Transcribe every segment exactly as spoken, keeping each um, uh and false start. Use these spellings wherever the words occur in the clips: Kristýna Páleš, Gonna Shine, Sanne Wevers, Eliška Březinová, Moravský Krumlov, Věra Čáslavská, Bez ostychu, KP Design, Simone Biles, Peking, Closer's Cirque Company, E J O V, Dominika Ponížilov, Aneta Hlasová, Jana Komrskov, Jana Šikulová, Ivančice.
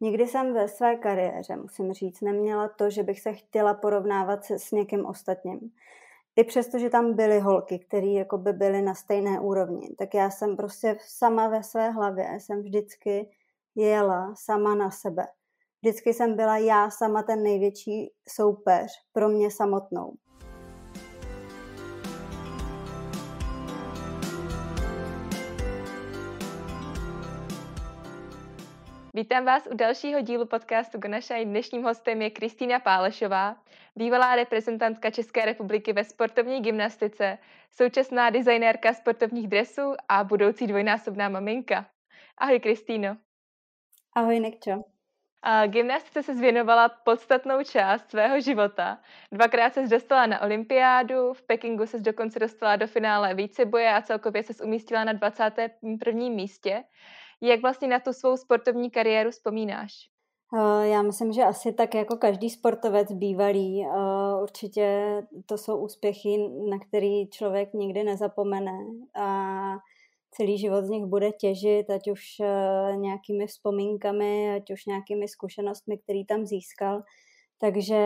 Nikdy jsem ve své kariéře, musím říct, neměla to, že bych se chtěla porovnávat se, s někým ostatním. I přesto, že tam byly holky, které jako by byly na stejné úrovni, tak já jsem prostě sama ve své hlavě, jsem vždycky jela sama na sebe. Vždycky jsem byla já sama ten největší soupeř pro mě samotnou. Vítám vás u dalšího dílu podcastu Gonna Shine. Dnešním hostem je Kristýna Pálešová, bývalá reprezentantka České republiky ve sportovní gymnastice, současná designérka sportovních dresů a budoucí dvojnásobná maminka. Ahoj, Kristýno. Ahoj, Nekčo. Gymnastice se zvěnovala podstatnou část svého života. Dvakrát se dostala na olympiádu, v Pekingu se dokonce dostala do finále víceboje a celkově se umístila na dvacátém prvním místě. Jak vlastně na tu svou sportovní kariéru vzpomínáš? Já myslím, že asi tak jako každý sportovec bývalý. Určitě to jsou úspěchy, na který člověk nikdy nezapomene a celý život z nich bude těžit, ať už nějakými vzpomínkami, ať už nějakými zkušenostmi, které tam získal. Takže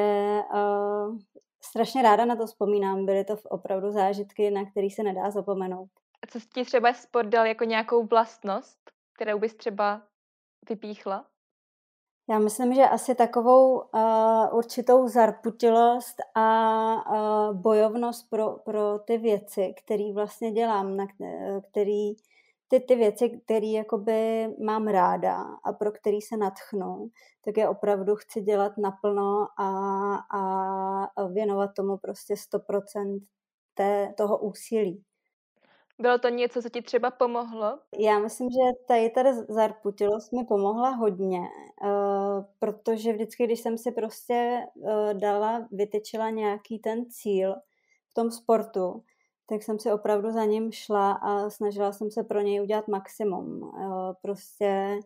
strašně ráda na to vzpomínám. Byly to opravdu zážitky, na které se nedá zapomenout. A co ti třeba sport dal jako nějakou vlastnost, kterou bys třeba vypíchla? Já myslím, že asi takovou uh, určitou zarputilost a uh, bojovnost pro, pro ty věci, které vlastně dělám, na který, ty, ty věci, které jakoby mám ráda a pro které se natchnu, tak je opravdu chci dělat naplno a, a věnovat tomu prostě sto procent té, toho úsilí. Bylo to něco, co ti třeba pomohlo? Já myslím, že tady ta zarputilost mi pomohla hodně, protože vždycky, když jsem si prostě dala, vytyčila nějaký ten cíl v tom sportu, tak jsem si opravdu za ním šla a snažila jsem se pro něj udělat maximum. Prostě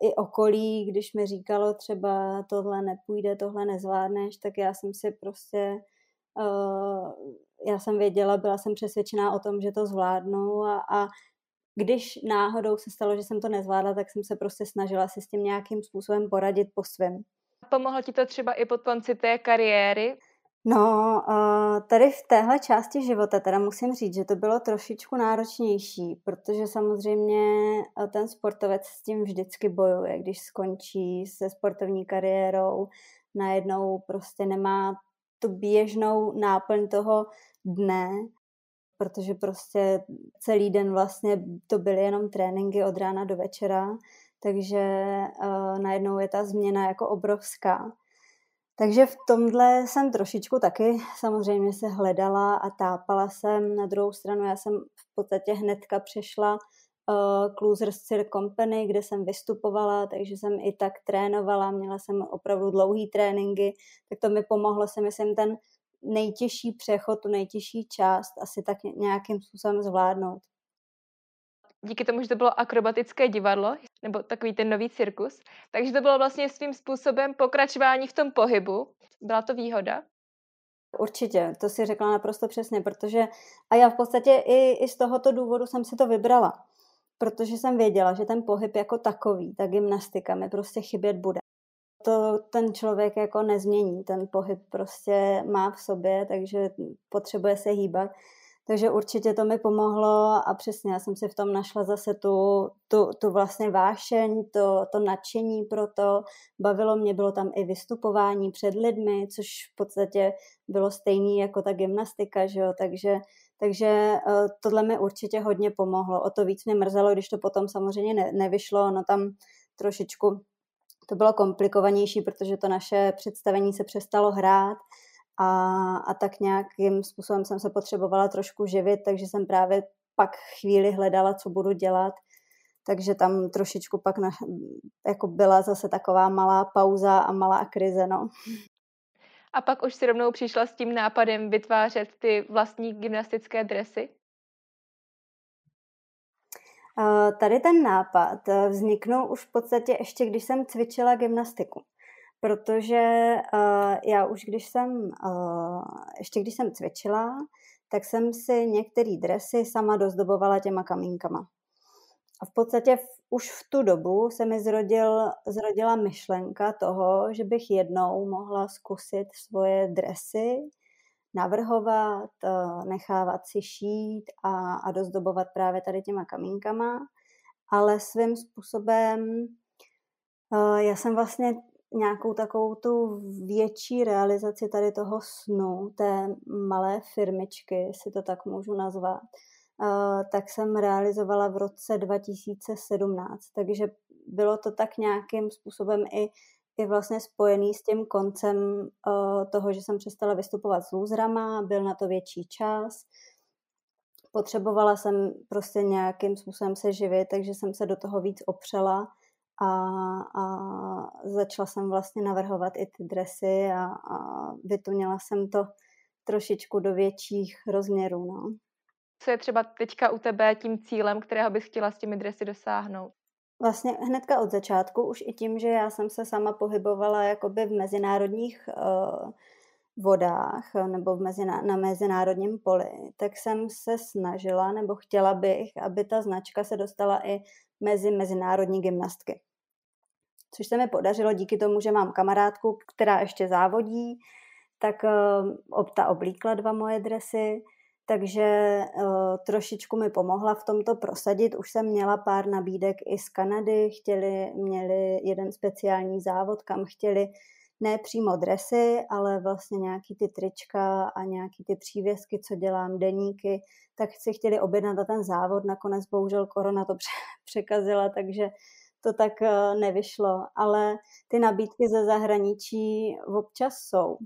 i okolí, když mi říkalo třeba tohle nepůjde, tohle nezvládneš, tak já jsem si prostě... Já jsem věděla, byla jsem přesvědčená o tom, že to zvládnu a, a když náhodou se stalo, že jsem to nezvládla, tak jsem se prostě snažila si s tím nějakým způsobem poradit po svém. Pomohlo ti to třeba i po konci té kariéry? No, tady v téhle části života teda musím říct, že to bylo trošičku náročnější, protože samozřejmě ten sportovec s tím vždycky bojuje, když skončí se sportovní kariérou, najednou prostě nemá tu běžnou náplň toho dne, protože prostě celý den vlastně to byly jenom tréninky od rána do večera, takže uh, najednou je ta změna jako obrovská. Takže v tomhle jsem trošičku taky samozřejmě se hledala a tápala jsem. Na druhou stranu já jsem v podstatě hnedka přešla uh, Closer's Cirque Company, kde jsem vystupovala, takže jsem i tak trénovala, měla jsem opravdu dlouhý tréninky, tak to mi pomohlo, si myslím, ten nejtěžší přechod, tu nejtěžší část asi tak nějakým způsobem zvládnout. Díky tomu, že to bylo akrobatické divadlo, nebo takový ten nový cirkus, takže to bylo vlastně svým způsobem pokračování v tom pohybu. Byla to výhoda? Určitě, to si řekla naprosto přesně, protože a já v podstatě i, i z tohoto důvodu jsem si to vybrala, protože jsem věděla, že ten pohyb jako takový, ta gymnastika mi prostě chybět bude. To ten člověk jako nezmění, ten pohyb prostě má v sobě, takže potřebuje se hýbat. Takže určitě to mi pomohlo a přesně já jsem si v tom našla zase tu, tu, tu vlastně vášeň, to, to nadšení pro to. Bavilo mě, bylo tam i vystupování před lidmi, což v podstatě bylo stejný jako ta gymnastika, že jo? Takže, takže tohle mi určitě hodně pomohlo. O to víc mě mrzelo, když to potom samozřejmě ne, nevyšlo, no tam trošičku... To bylo komplikovanější, protože to naše představení se přestalo hrát a, a tak nějakým způsobem jsem se potřebovala trošku živit, takže jsem právě pak chvíli hledala, co budu dělat. Takže tam trošičku pak na, jako byla zase taková malá pauza a malá krize. No. A pak už si rovnou přišla s tím nápadem vytvářet ty vlastní gymnastické dresy? Tady ten nápad vzniknul už v podstatě ještě, když jsem cvičila gymnastiku, protože já už když jsem, ještě když jsem cvičila, tak jsem si některé dresy sama dozdobovala těma kamínkama. A v podstatě v, už v tu dobu se mi zrodil, zrodila myšlenka toho, že bych jednou mohla zkusit svoje dresy navrhovat, nechávat si šít a, a dozdobovat právě tady těma kamínkama, ale svým způsobem já jsem vlastně nějakou takovou tu větší realizaci tady toho snu, té malé firmičky, si to tak můžu nazvat, tak jsem realizovala v roce dva tisíce sedmnáct. Takže bylo to tak nějakým způsobem i, i vlastně spojený s tím koncem toho, že jsem přestala vystupovat s lůzrama, byl na to větší čas. Potřebovala jsem prostě nějakým způsobem se živit, takže jsem se do toho víc opřela. A, a začala jsem vlastně navrhovat i ty dresy a, a vytunila jsem to trošičku do větších rozměrů. No. Co je třeba teďka u tebe tím cílem, kterého bys chtěla s těmi dresy dosáhnout? Vlastně hnedka od začátku, už i tím, že já jsem se sama pohybovala jakoby v mezinárodních uh, vodách nebo v meziná, na mezinárodním poli, tak jsem se snažila nebo chtěla bych, aby ta značka se dostala i mezi mezinárodní gymnastky. Což se mi podařilo díky tomu, že mám kamarádku, která ještě závodí, tak uh, ta oblíkla dva moje dresy, takže uh, trošičku mi pomohla v tomto prosadit. Už jsem měla pár nabídek i z Kanady, chtěli, měli jeden speciální závod, kam chtěli ne přímo dresy, ale vlastně nějaký ty trička a nějaký ty přívěsky, co dělám, deníky, tak si chtěli objednat na ten závod. Nakonec bohužel korona to překazila, takže to tak nevyšlo. Ale ty nabídky ze zahraničí občas jsou,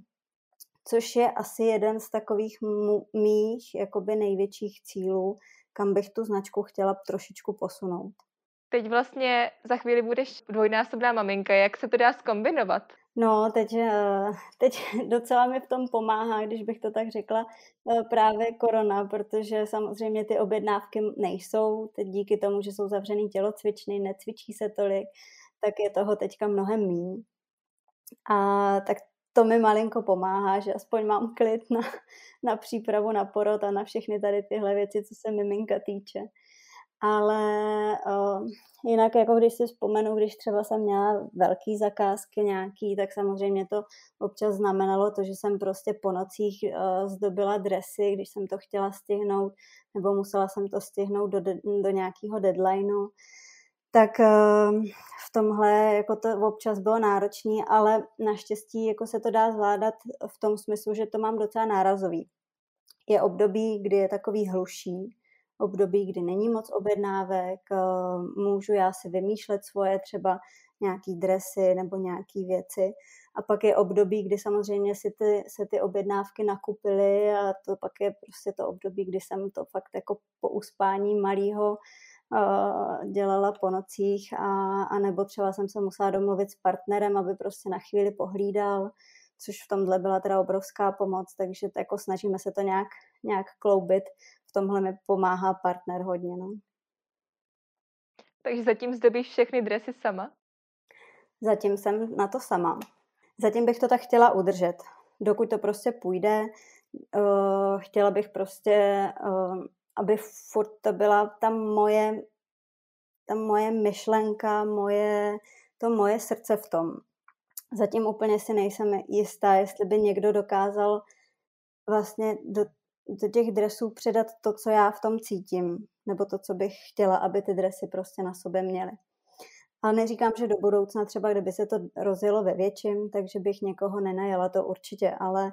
což je asi jeden z takových mých jakoby největších cílů, kam bych tu značku chtěla trošičku posunout. Teď vlastně za chvíli budeš dvojnásobná maminka. Jak se to dá zkombinovat? No, teď, teď docela mi v tom pomáhá, když bych to tak řekla, právě korona, protože samozřejmě ty objednávky nejsou. Teď díky tomu, že jsou zavřený tělocvičny, necvičí se tolik, tak je toho teďka mnohem míň. A tak to mi malinko pomáhá, že aspoň mám klid na, na přípravu na porod a na všechny tady tyhle věci, co se miminka týče. Ale uh, jinak, jako když si vzpomenu, když třeba jsem měla velký zakázky nějaký, tak samozřejmě to občas znamenalo to, že jsem prostě po nocích uh, zdobila dresy, když jsem to chtěla stihnout, nebo musela jsem to stihnout do, de- do nějakého deadlineu. Tak uh, v tomhle jako to občas bylo náročné, ale naštěstí jako se to dá zvládat v tom smyslu, že to mám docela nárazový. Je období, kdy je takový hluší, období, kdy není moc objednávek, můžu já si vymýšlet svoje třeba nějaký dresy nebo nějaký věci. A pak je období, kdy samozřejmě si ty, se ty objednávky nakupily a to pak je prostě to období, kdy jsem to fakt jako po uspání malýho dělala po nocích a, a nebo třeba jsem se musela domluvit s partnerem, aby prostě na chvíli pohlídal, což v tomhle byla teda obrovská pomoc, takže jako snažíme se to nějak, nějak kloubit. V tomhle mi pomáhá partner hodně. No. Takže zatím zdobíš všechny dresy sama? Zatím jsem na to sama. Zatím bych to tak chtěla udržet. Dokud to prostě půjde, uh, chtěla bych prostě, uh, aby furt to byla ta moje, ta moje myšlenka, moje, to moje srdce v tom. Zatím úplně si nejsem jistá, jestli by někdo dokázal vlastně do do těch dresů předat to, co já v tom cítím, nebo to, co bych chtěla, aby ty dresy prostě na sobě měly. Ale neříkám, že do budoucna třeba, kdyby se to rozjelo ve větším, takže bych někoho nenajela, to určitě, ale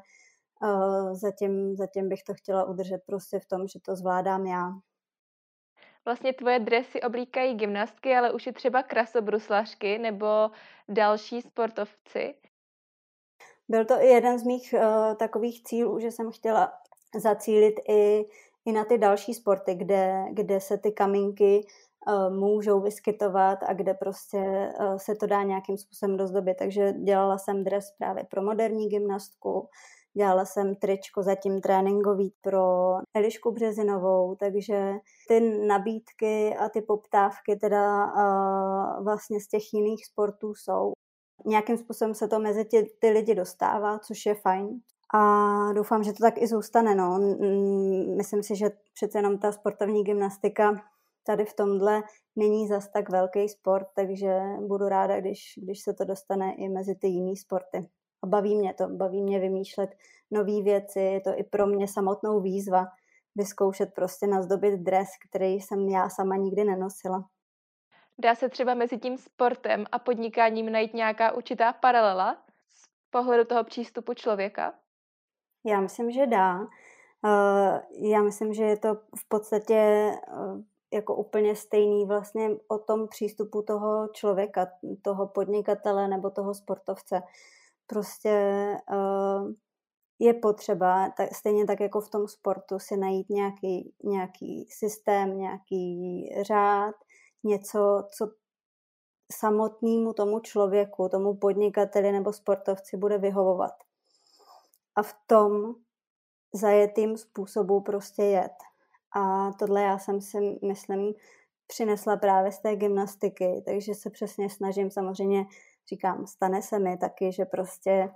uh, zatím, zatím bych to chtěla udržet prostě v tom, že to zvládám já. Vlastně tvoje dresy oblíkají gymnastky, ale už i třeba krasobruslařky nebo další sportovci. Byl to i jeden z mých uh, takových cílů, že jsem chtěla zacílit i, i na ty další sporty, kde, kde se ty kamínky uh, můžou vyskytovat a kde prostě uh, se to dá nějakým způsobem dozdobit. Takže dělala jsem dres právě pro moderní gymnastku, dělala jsem tričko zatím tréninkový pro Elišku Březinovou, takže ty nabídky a ty poptávky teda uh, vlastně z těch jiných sportů jsou. Nějakým způsobem se to mezi ty, ty lidi dostává, což je fajn. A doufám, že to tak i zůstane. No. Myslím si, že přece jenom ta sportovní gymnastika, tady v tomhle není zas tak velký sport, takže budu ráda, když, když se to dostane i mezi ty jiný sporty. A baví mě to, baví mě vymýšlet nové věci, je to i pro mě samotnou výzva vyzkoušet prostě nazdobit dres, který jsem já sama nikdy nenosila. Dá se třeba mezi tím sportem a podnikáním najít nějaká určitá paralela z pohledu toho přístupu člověka? Já myslím, že dá. Já myslím, že je to v podstatě jako úplně stejný vlastně o tom přístupu toho člověka, toho podnikatele nebo toho sportovce. Prostě je potřeba, stejně tak jako v tom sportu, si najít nějaký, nějaký systém, nějaký řád, něco, co samotnému tomu člověku, tomu podnikateli nebo sportovci bude vyhovovat. A v tom zajetým způsobu prostě jet. A tohle já jsem si, myslím, přinesla právě z té gymnastiky, takže se přesně snažím, samozřejmě říkám, stane se mi taky, že prostě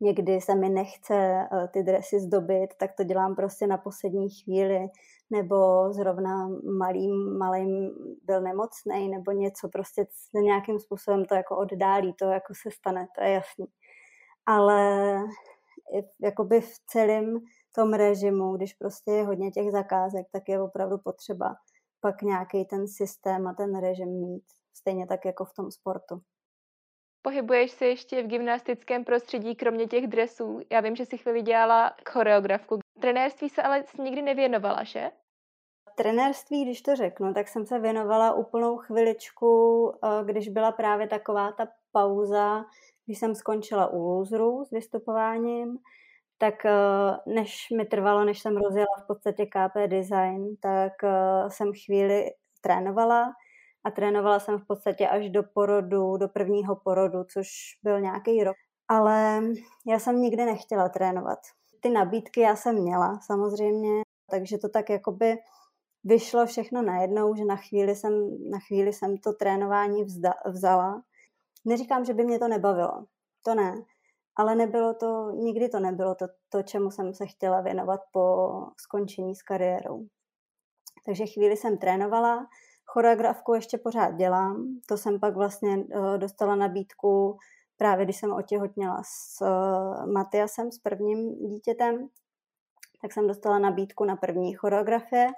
někdy se mi nechce ty dresy zdobit, tak to dělám prostě na poslední chvíli, nebo zrovna malý, malým byl nemocnej, nebo něco, prostě nějakým způsobem to jako oddálí, to jako se stane, to je jasný. Ale jakoby v celém tom režimu, když prostě je hodně těch zakázek, tak je opravdu potřeba pak nějaký ten systém a ten režim mít, stejně tak jako v tom sportu. Pohybuješ se ještě v gymnastickém prostředí, kromě těch dresů? Já vím, že jsi chvíli dělala choreografku. Trenérství se ale nikdy nevěnovala, že? Trenérství, když to řeknu, tak jsem se věnovala úplnou chviličku, když byla právě taková ta pauza, když jsem skončila u Loseru s vystupováním, tak než mi trvalo, než jsem rozjela v podstatě K P Design, tak jsem chvíli trénovala. A trénovala jsem v podstatě až do porodu, do prvního porodu, což byl nějaký rok. Ale já jsem nikdy nechtěla trénovat. Ty nabídky já jsem měla samozřejmě, takže to tak jakoby vyšlo všechno najednou, že na chvíli jsem, na chvíli jsem to trénování vzda, vzala. Neříkám, že by mě to nebavilo, to ne. Ale nebylo to, nikdy to nebylo to, to čemu jsem se chtěla věnovat po skončení s kariérou. Takže chvíli jsem trénovala, choreografku ještě pořád dělám, to jsem pak vlastně dostala nabídku právě, když jsem otěhotněla s Matiasem, s prvním dítětem, tak jsem dostala nabídku na první choreografie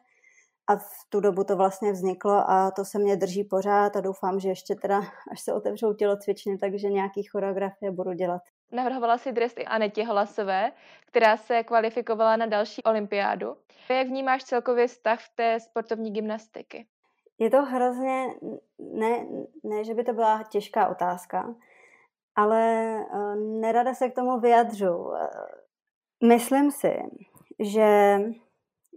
a v tu dobu to vlastně vzniklo a to se mě drží pořád a doufám, že ještě teda, až se otevřou tělocvičny, takže nějaký choreografie budu dělat. Navrhovala si dres i Anetě Hlasové, která se kvalifikovala na další olympiádu. Jak vnímáš celkově vztah v té sportovní gymnastiky? Je to hrozně, ne, ne, že by to byla těžká otázka, ale nerada se k tomu vyjadřu. Myslím si, že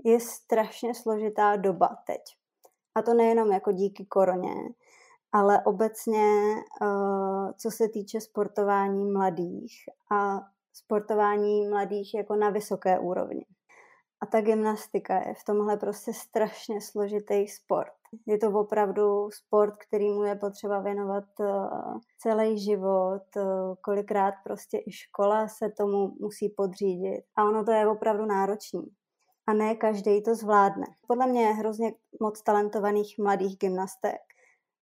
je strašně složitá doba teď. A to nejenom jako díky koroně, ale obecně, co se týče sportování mladých a sportování mladých jako na vysoké úrovni. A ta gymnastika je v tomhle prostě strašně složitý sport. Je to opravdu sport, kterýmu je potřeba věnovat celý život, kolikrát prostě i škola se tomu musí podřídit. A ono to je opravdu náročný. A ne každý to zvládne. Podle mě je hrozně moc talentovaných mladých gymnastek,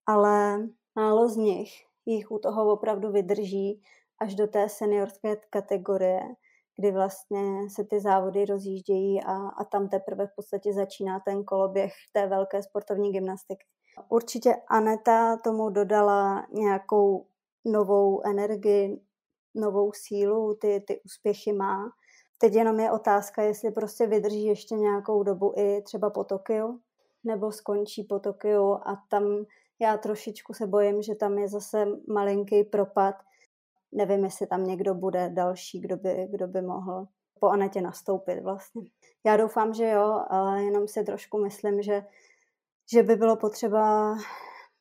ale málo z nich jich u toho opravdu vydrží až do té seniorské kategorie, kdy vlastně se ty závody rozjíždějí a, a tam teprve v podstatě začíná ten koloběh té velké sportovní gymnastiky. Určitě Aneta tomu dodala nějakou novou energii, novou sílu, ty, ty úspěchy má. Teď jenom je otázka, jestli prostě vydrží ještě nějakou dobu i třeba po Tokiu, nebo skončí po Tokiu a tam já trošičku se bojím, že tam je zase malinký propad. Nevím, jestli tam někdo bude další, kdo by, kdo by mohl po Anetě nastoupit vlastně. Já doufám, že jo, ale jenom si trošku myslím, že, že by bylo potřeba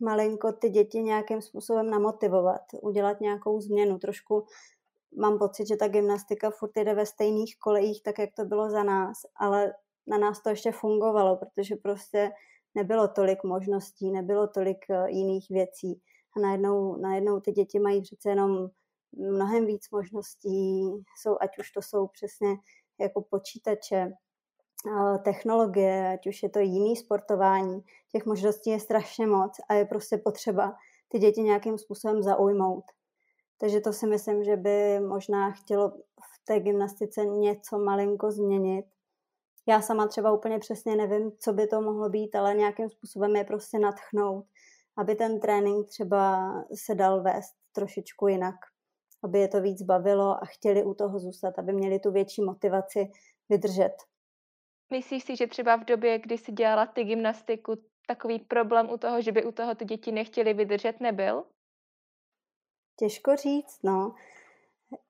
malinko ty děti nějakým způsobem namotivovat, udělat nějakou změnu. Trošku mám pocit, že ta gymnastika furt jde ve stejných kolejích, tak jak to bylo za nás, ale na nás to ještě fungovalo, protože prostě nebylo tolik možností, nebylo tolik jiných věcí. A najednou, najednou ty děti mají přece jenom mnohem víc možností, jsou, ať už to jsou přesně jako počítače, technologie, ať už je to jiný sportování, těch možností je strašně moc a je prostě potřeba ty děti nějakým způsobem zaujmout. Takže to si myslím, že by možná chtělo v té gymnastice něco malinko změnit. Já sama třeba úplně přesně nevím, co by to mohlo být, ale nějakým způsobem je prostě nadchnout, aby ten trénink třeba se dal vést trošičku jinak, aby je to víc bavilo a chtěli u toho zůstat, aby měli tu větší motivaci vydržet. Myslíš si, že třeba v době, kdy jsi dělala ty gymnastiku, takový problém u toho, že by u toho ty děti nechtěly vydržet, nebyl? Těžko říct, no.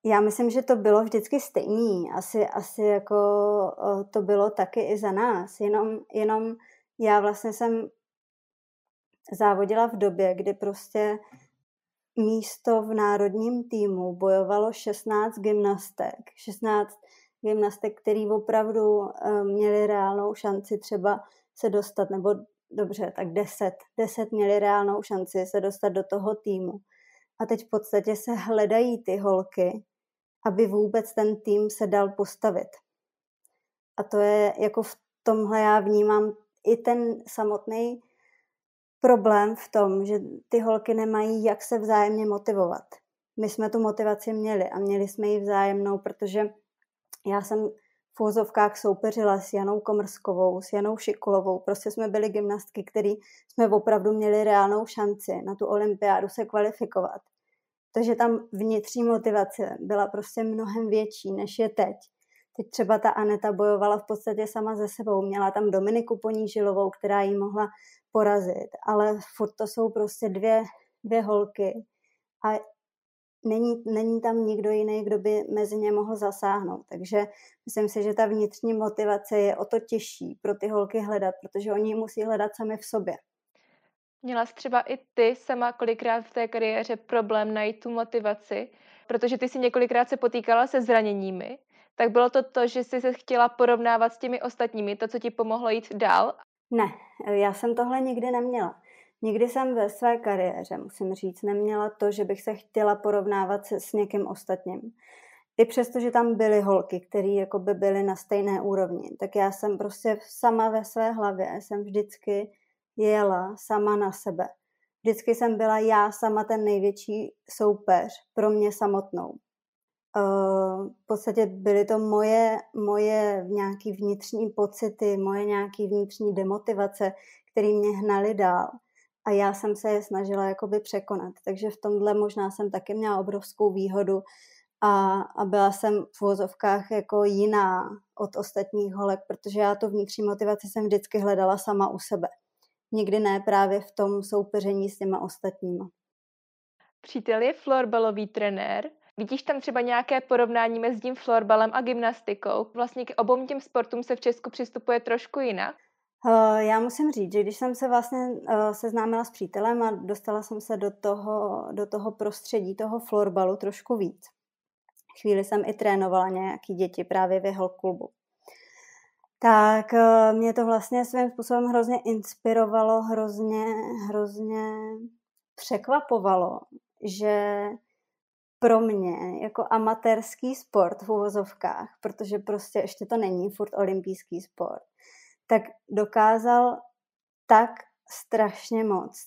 Já myslím, že to bylo vždycky stejný. Asi, asi jako to bylo taky i za nás. Jenom, jenom já vlastně jsem závodila v době, kdy prostě místo v národním týmu bojovalo šestnáct gymnastek. šestnáct gymnastek, který opravdu měli reálnou šanci třeba se dostat, nebo dobře, tak deset. Deset měli reálnou šanci se dostat do toho týmu. A teď v podstatě se hledají ty holky, aby vůbec ten tým se dal postavit. A to je, jako v tomhle já vnímám i ten samotný problém v tom, že ty holky nemají jak se vzájemně motivovat. My jsme tu motivaci měli a měli jsme ji vzájemnou, protože já jsem v úzovkách soupeřila s Janou Komrskovou, s Janou Šikulovou. Prostě jsme byli gymnastky, který jsme opravdu měli reálnou šanci na tu olympiádu se kvalifikovat. Takže tam vnitřní motivace byla prostě mnohem větší, než je teď. Teď třeba ta Aneta bojovala v podstatě sama ze sebou. Měla tam Dominiku Ponížilovou, která ji mohla porazit. Ale furt to jsou prostě dvě, dvě holky. A Není, není tam nikdo jiný, kdo by mezi ně mohl zasáhnout. Takže myslím si, že ta vnitřní motivace je o to těžší pro ty holky hledat, protože oni ji musí hledat sami v sobě. Měla jsi třeba i ty sama kolikrát v té kariéře problém najít tu motivaci, protože ty jsi několikrát se potýkala se zraněními, tak bylo to to, že jsi se chtěla porovnávat s těmi ostatními, to, co ti pomohlo jít dál? Ne, já jsem tohle nikdy neměla. Nikdy jsem ve své kariéře, musím říct, neměla to, že bych se chtěla porovnávat se, s někým ostatním. I přesto, že tam byly holky, které jako by byly na stejné úrovni, tak já jsem prostě sama ve své hlavě, jsem vždycky jela sama na sebe. Vždycky jsem byla já sama ten největší soupeř pro mě samotnou. V podstatě byly to moje, moje nějaké vnitřní pocity, moje nějaké vnitřní demotivace, které mě hnaly dál. A já jsem se je snažila jakoby překonat. Takže v tomhle možná jsem taky měla obrovskou výhodu a, a byla jsem v vozovkách jako jiná od ostatních holek, protože já tu vnitřní motivaci jsem vždycky hledala sama u sebe. Nikdy ne právě v tom soupeření s těma ostatníma. Přítel je florbalový trenér. Vidíš tam třeba nějaké porovnání mezi tím florbalem a gymnastikou? Vlastně k obou těm sportům se v Česku přistupuje trošku jinak. Já musím říct, že když jsem se vlastně seznámila s přítelem a dostala jsem se do toho, do toho prostředí, toho florbalu trošku víc. Chvíli jsem i trénovala nějaký děti právě v jeho klubu. Tak mě to vlastně svým způsobem hrozně inspirovalo, hrozně, hrozně překvapovalo, že pro mě jako amatérský sport v uvozovkách, protože prostě ještě to není furt olympijský sport, tak dokázal tak strašně moc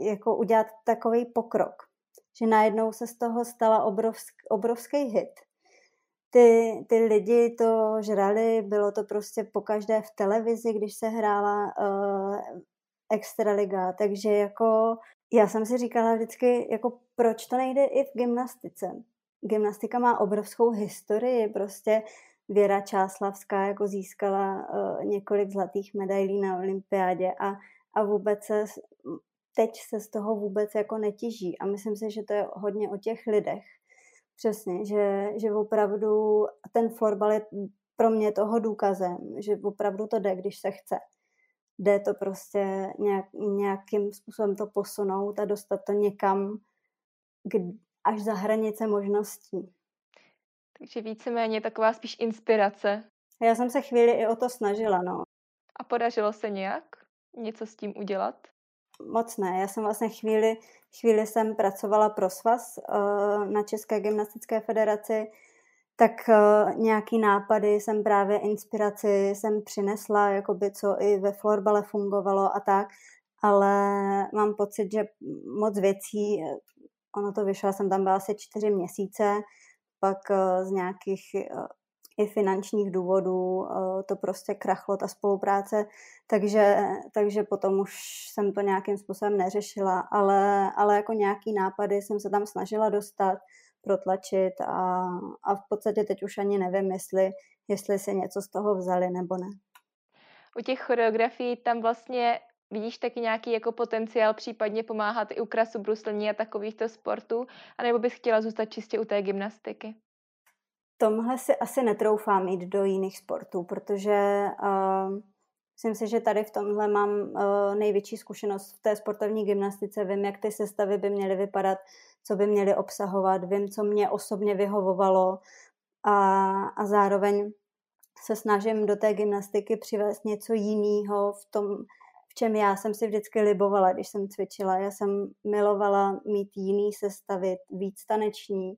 jako udělat takový pokrok, že najednou se z toho stala obrovsk, obrovský hit. Ty, ty lidi to žrali, bylo to prostě pokaždé v televizi, když se hrála uh, extraliga, takže jako já jsem si říkala vždycky, jako proč to nejde i v gymnastice. Gymnastika má obrovskou historii, prostě Věra Čáslavská jako získala uh, několik zlatých medailí na olympiádě a, a vůbec se, teď se z toho vůbec jako netěží. A myslím si, že to je hodně o těch lidech. Přesně, že, že opravdu ten florbal je pro mě toho důkazem, že opravdu to jde, když se chce. Jde to prostě nějak, nějakým způsobem to posunout a dostat to někam k, až za hranice možností. Takže víceméně taková spíš inspirace. Já jsem se chvíli i o to snažila, no. A podařilo se nějak něco s tím udělat? Moc ne. Já jsem vlastně chvíli, chvíli jsem pracovala pro svaz uh, na České gymnastické federaci, tak uh, nějaký nápady jsem právě inspiraci jsem přinesla, jakoby co i ve florbale fungovalo a tak, ale mám pocit, že moc věcí, ono to vyšlo, jsem tam byla asi čtyři měsíce, pak uh, z nějakých uh, i finančních důvodů to prostě krachlo, ta spolupráce, takže, takže potom už jsem to nějakým způsobem neřešila, ale, ale jako nějaký nápady jsem se tam snažila dostat, protlačit a, a v podstatě teď už ani nevím, jestli, jestli si něco z toho vzali nebo ne. U těch choreografií tam vlastně vidíš taky nějaký jako potenciál případně pomáhat i u krasobruslení a takovýchto sportů, anebo bys chtěla zůstat čistě u té gymnastiky? Tomhle si asi netroufám jít do jiných sportů, protože uh, myslím si, že tady v tomhle mám uh, největší zkušenost v té sportovní gymnastice. Vím, jak ty sestavy by měly vypadat, co by měly obsahovat, vím, co mě osobně vyhovovalo a, a zároveň se snažím do té gymnastiky přivést něco jiného v tom, v čem já jsem si vždycky libovala, když jsem cvičila. Já jsem milovala mít jiný sestavy, víc taneční.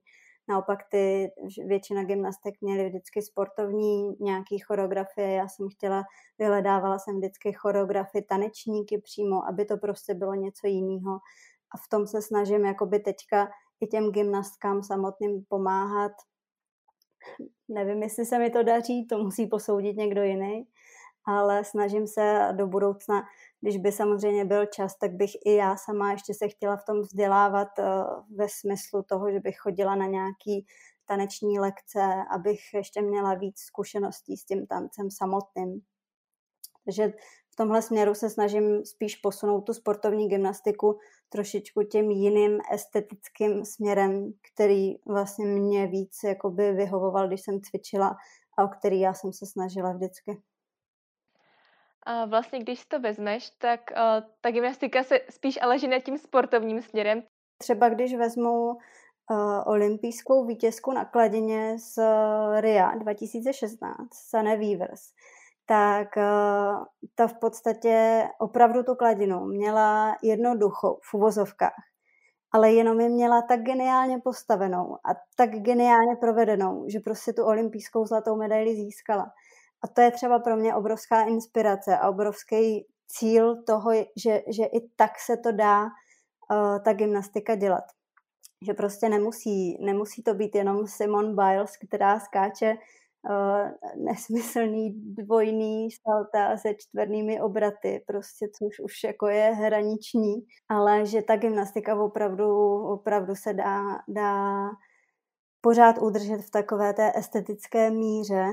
Naopak ty většina gymnastek měly vždycky sportovní nějaký choreografie. Já jsem chtěla, vyhledávala jsem vždycky choreografy, tanečníky přímo, aby to prostě bylo něco jiného. A v tom se snažím jakoby teďka i těm gymnastkám samotným pomáhat. Nevím, jestli se mi to daří, to musí posoudit někdo jiný, ale snažím se do budoucna, když by samozřejmě byl čas, tak bych i já sama ještě se chtěla v tom vzdělávat ve smyslu toho, že bych chodila na nějaký taneční lekce, abych ještě měla víc zkušeností s tím tancem samotným. Takže v tomhle směru se snažím spíš posunout tu sportovní gymnastiku trošičku tím jiným estetickým směrem, který vlastně mě víc jakoby vyhovoval, když jsem cvičila a o který já jsem se snažila vždycky. A vlastně, když to vezmeš, tak uh, ta gymnastika se spíš ale žene tím sportovním směrem. Třeba když vezmu uh, olympijskou vítězku na kladině z uh, Ria dva tisíce šestnáct, Sanne Wevers, tak uh, ta v podstatě opravdu tu kladinu měla jednoduchou v uvozovkách, ale jenom je měla tak geniálně postavenou a tak geniálně provedenou, že prostě tu olympijskou zlatou medaili získala. A to je třeba pro mě obrovská inspirace a obrovský cíl toho, že, že i tak se to dá uh, ta gymnastika dělat. Že prostě nemusí, nemusí to být jenom Simone Biles, která skáče uh, nesmyslný dvojný salta se čtvernými obraty, prostě což už jako je hraniční, ale že ta gymnastika opravdu, opravdu se dá, dá pořád udržet v takové té estetické míře.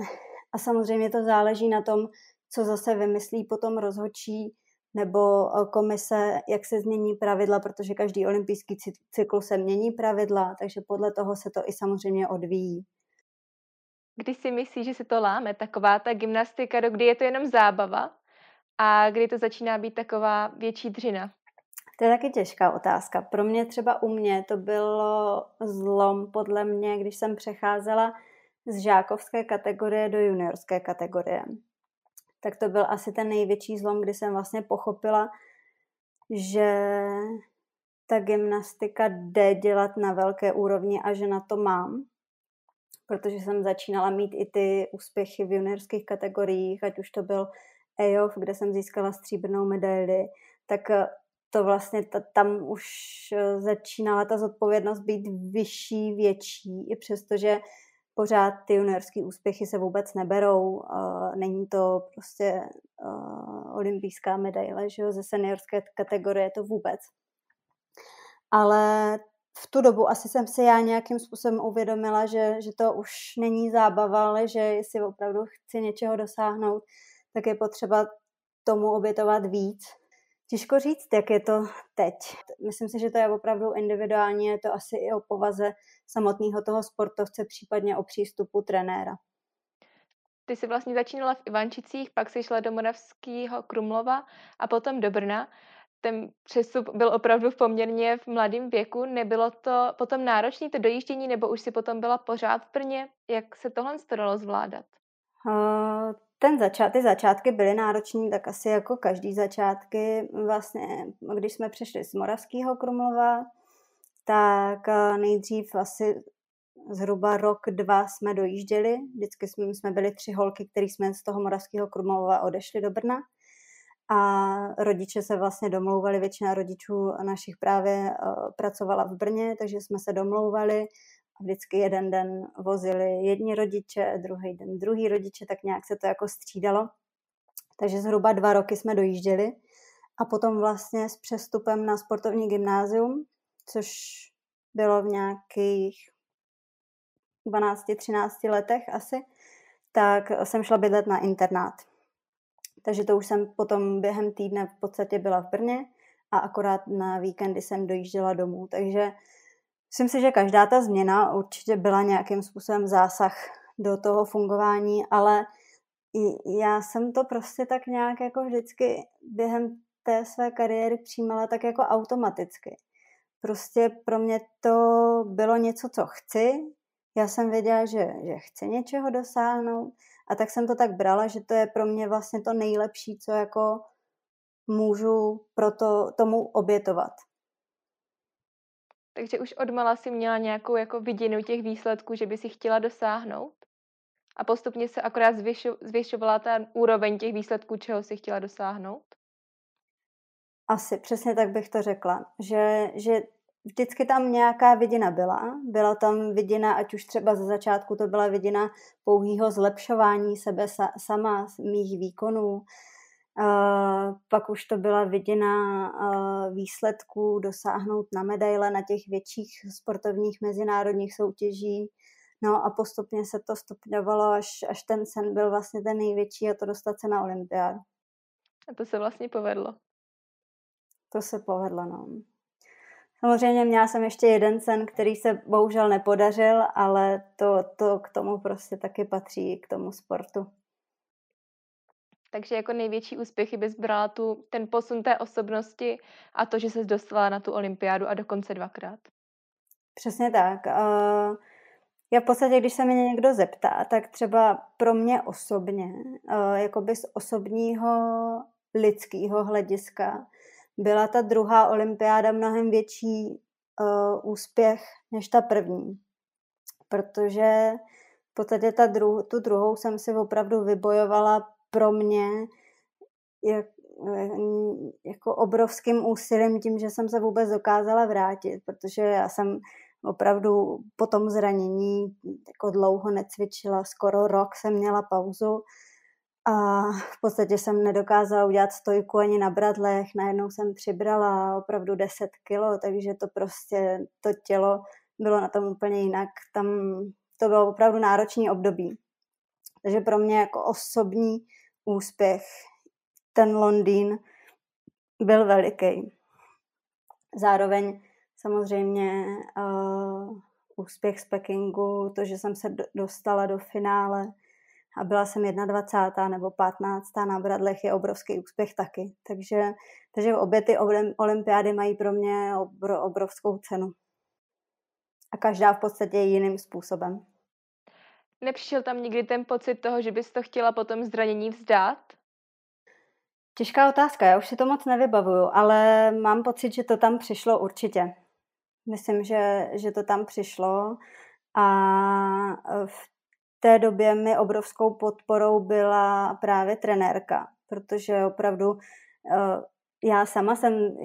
A samozřejmě to záleží na tom, co zase vymyslí potom rozhodčí nebo komise, jak se změní pravidla, protože každý olympijský cyklus se mění pravidla, takže podle toho se to i samozřejmě odvíjí. Kdy si myslíš, že se to láme, taková ta gymnastika, do kdy je to jenom zábava a kdy to začíná být taková větší dřina? To je taky těžká otázka. Pro mě třeba u mě to bylo zlom podle mě, když jsem přecházela z žákovské kategorie do juniorské kategorie. Tak to byl asi ten největší zlom, kdy jsem vlastně pochopila, že ta gymnastika jde dělat na velké úrovni a že na to mám, protože jsem začínala mít i ty úspěchy v juniorských kategoriích, ať už to byl E J O V, kde jsem získala stříbrnou medaili, tak to vlastně ta, tam už začínala ta zodpovědnost být vyšší, větší, i přestože pořád ty juniorské úspěchy se vůbec neberou, není to prostě olympijská medaile, že jo, ze seniorské kategorie to vůbec. Ale v tu dobu asi jsem si já nějakým způsobem uvědomila, že, že to už není zábava, ale že jestli opravdu chci něčeho dosáhnout, tak je potřeba tomu obětovat víc. Těžko říct, jak je to teď. Myslím si, že to je opravdu individuální, je to asi i o povaze samotného toho sportovce, případně o přístupu trenéra. Ty jsi vlastně začínala v Ivančicích, pak jsi šla do Moravského Krumlova a potom do Brna. Ten přestup byl opravdu v poměrně v mladém věku. Nebylo to potom náročné to dojíždění, nebo už si potom byla pořád v Brně? Jak se tohle dalo zvládat? Uh... Ten začát, ty začátky byly náročné, tak asi jako každý začátky. Vlastně, když jsme přišli z Moravského Krumlova, tak nejdřív asi zhruba rok, dva jsme dojížděli. Vždycky jsme, jsme byli tři holky, které jsme z toho moravského Krumlova odešli do Brna. A rodiče se vlastně domlouvali, většina rodičů našich právě uh, pracovala v Brně, takže jsme se domlouvali. Vždycky jeden den vozili jedni rodiče, druhý den druhý rodiče, tak nějak se to jako střídalo. Takže zhruba dva roky jsme dojížděli. A potom vlastně s přestupem na sportovní gymnázium, což bylo v nějakých dvanácti, třinácti letech asi, tak jsem šla bydlet na internát. Takže to už jsem potom během týdne v podstatě byla v Brně a akorát na víkendy jsem dojížděla domů. Takže myslím si, že každá ta změna určitě byla nějakým způsobem zásah do toho fungování, ale já jsem to prostě tak nějak jako vždycky během té své kariéry přijímala tak jako automaticky. Prostě pro mě to bylo něco, co chci. Já jsem věděla, že, že chci něčeho dosáhnout a tak jsem to tak brala, že to je pro mě vlastně to nejlepší, co jako můžu proto tomu obětovat. Takže už odmala si měla nějakou jako vidinu těch výsledků, že by si chtěla dosáhnout a postupně se akorát zvyšovala ta úroveň těch výsledků, čeho si chtěla dosáhnout? Asi, přesně tak bych to řekla, že, že vždycky tam nějaká vidina byla. Byla tam vidina, ať už třeba ze začátku to byla vidina pouhýho zlepšování sebe sa, sama, mých výkonů, Uh, pak už to byla vidina uh, výsledků dosáhnout na medaile na těch větších sportovních mezinárodních soutěží. No a postupně se to stupňovalo, až, až ten sen byl vlastně ten největší a to dostat se na olympiádu. A to se vlastně povedlo. To se povedlo, no. Samozřejmě měla jsem ještě jeden sen, který se bohužel nepodařil, ale to, to k tomu prostě taky patří, k tomu sportu. Takže jako největší úspěchy bys brala tu, ten posun té osobnosti a to, že ses dostala na tu olympiádu a dokonce dvakrát. Přesně tak. Já v podstatě, když se mě někdo zeptá, tak třeba pro mě osobně, jakoby z osobního lidského hlediska, byla ta druhá olympiáda mnohem větší úspěch než ta první. Protože v podstatě ta dru, tu druhou jsem si opravdu vybojovala pro mě jak, jako obrovským úsilím tím, že jsem se vůbec dokázala vrátit, protože já jsem opravdu po tom zranění jako dlouho necvičila, skoro rok jsem měla pauzu a v podstatě jsem nedokázala udělat stojku ani na bradlech, najednou jsem přibrala opravdu deset kilo, takže to prostě, to tělo bylo na tom úplně jinak, tam to bylo opravdu náročný období. Takže pro mě jako osobní úspěch ten Londýn byl veliký. Zároveň samozřejmě uh, úspěch z Pekingu, to, že jsem se dostala do finále a byla jsem dvacátá jedna nebo patnáctá na bradlech, je obrovský úspěch taky. Takže, takže obě ty olympiády mají pro mě obro, obrovskou cenu. A každá v podstatě jiným způsobem. Nepřišel tam nikdy ten pocit toho, že bys to chtěla potom zranění vzdát? Těžká otázka, já už si to moc nevybavuju, ale mám pocit, že to tam přišlo určitě. Myslím, že, že to tam přišlo a v té době mi obrovskou podporou byla právě trenérka, protože opravdu já sama jsem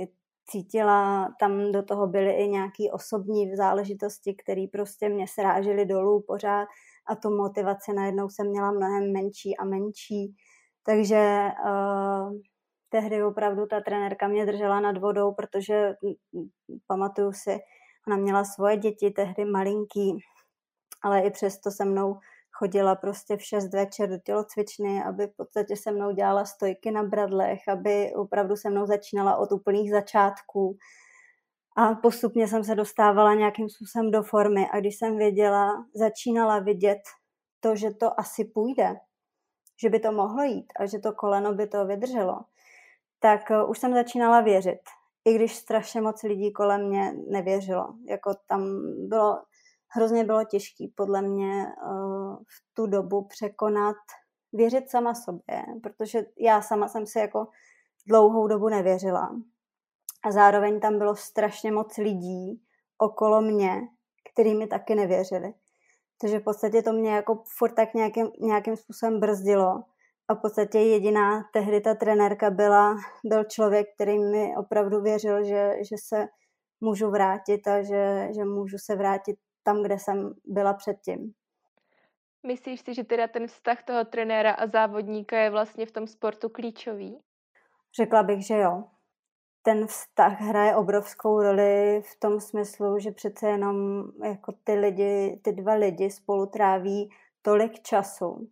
cítila, tam do toho byly i nějaké osobní záležitosti, které prostě mě srážely dolů pořád a tu motivaci najednou jsem měla mnohem menší a menší. Takže uh, tehdy opravdu ta trenérka mě držela nad vodou, protože pamatuju si, ona měla svoje děti, tehdy malinký, ale i přesto se mnou chodila prostě v šest večer do tělocvičny, aby v podstatě se mnou dělala stojky na bradlech, aby opravdu se mnou začínala od úplných začátků. A postupně jsem se dostávala nějakým způsobem do formy. A když jsem věděla, začínala vidět to, že to asi půjde, že by to mohlo jít a že to koleno by to vydrželo, tak už jsem začínala věřit. I když strašně moc lidí kolem mě nevěřilo. Jako tam bylo, hrozně bylo těžké podle mě v tu dobu překonat, věřit sama sobě, protože já sama jsem si jako dlouhou dobu nevěřila. A zároveň tam bylo strašně moc lidí okolo mě, který mi taky nevěřili. Takže v podstatě to mě jako furt tak nějakým, nějakým způsobem brzdilo. A v podstatě jediná tehdy ta trenérka byla, byl člověk, který mi opravdu věřil, že, že se můžu vrátit a že, že můžu se vrátit tam, kde jsem byla předtím. Myslíš si, že teda ten vztah toho trenéra a závodníka je vlastně v tom sportu klíčový? Řekla bych, že jo. Ten vztah hraje obrovskou roli v tom smyslu, že přece jenom jako ty lidi, ty dva lidi spolu tráví tolik času.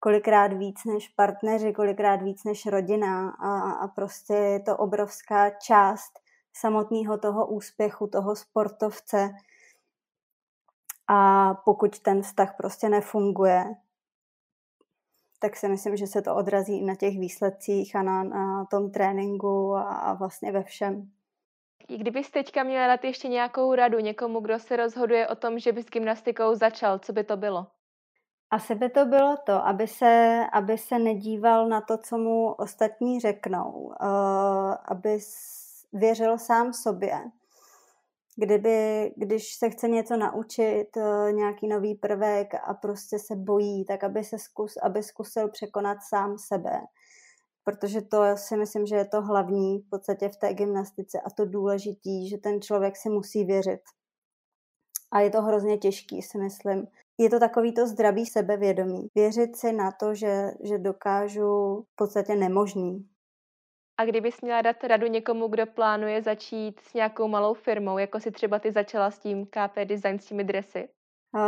Kolikrát víc než partneři, kolikrát víc než rodina a, a prostě je to obrovská část samotného toho úspěchu, toho sportovce. A pokud ten vztah prostě nefunguje, tak si myslím, že se to odrazí na těch výsledcích a na, na tom tréninku a, a vlastně ve všem. Kdybys teďka měla dát ještě nějakou radu někomu, kdo se rozhoduje o tom, že by s gymnastikou začal, co by to bylo? Asi by to bylo to, aby se, aby se nedíval na to, co mu ostatní řeknou, aby věřil sám sobě. Kdyby, když se chce něco naučit, nějaký nový prvek a prostě se bojí, tak aby se zkus, aby zkusil překonat sám sebe. Protože to si myslím, že je to hlavní v podstatě v té gymnastice a to důležitý, že ten člověk si musí věřit. A je to hrozně těžký, si myslím. Je to takový to zdravý sebevědomí. Věřit si na to, že, že dokážu v podstatě nemožný. A kdybys měla dát radu někomu, kdo plánuje začít s nějakou malou firmou, jako si třeba ty začala s tím K P Design, s těmi dresy? Uh,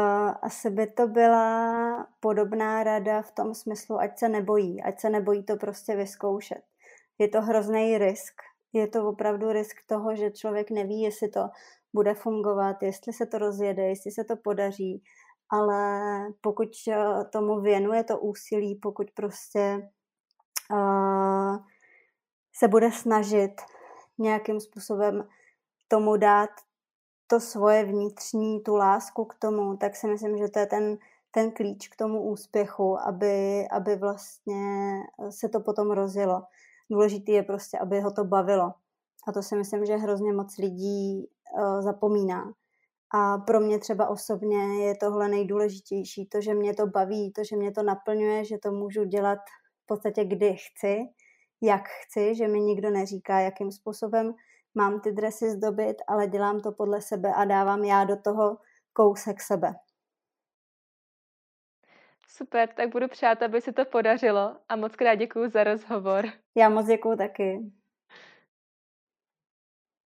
asi by to byla podobná rada v tom smyslu, ať se nebojí. Ať se nebojí to prostě vyzkoušet. Je to hrozný risk. Je to opravdu risk toho, že člověk neví, jestli to bude fungovat, jestli se to rozjede, jestli se to podaří. Ale pokud tomu věnuje to úsilí, pokud prostě uh, se bude snažit nějakým způsobem tomu dát to svoje vnitřní, tu lásku k tomu, tak si myslím, že to je ten, ten klíč k tomu úspěchu, aby, aby vlastně se to potom rozjelo. Důležitý je prostě, aby ho to bavilo. A to si myslím, že hrozně moc lidí uh, zapomíná. A pro mě třeba osobně je tohle nejdůležitější, to, že mě to baví, to, že mě to naplňuje, že to můžu dělat v podstatě kdy chci, jak chci, že mi nikdo neříká, jakým způsobem mám ty dresy zdobit, ale dělám to podle sebe a dávám já do toho kousek sebe. Super, tak budu přát, aby se to podařilo a moc krát děkuju za rozhovor. Já moc děkuju taky.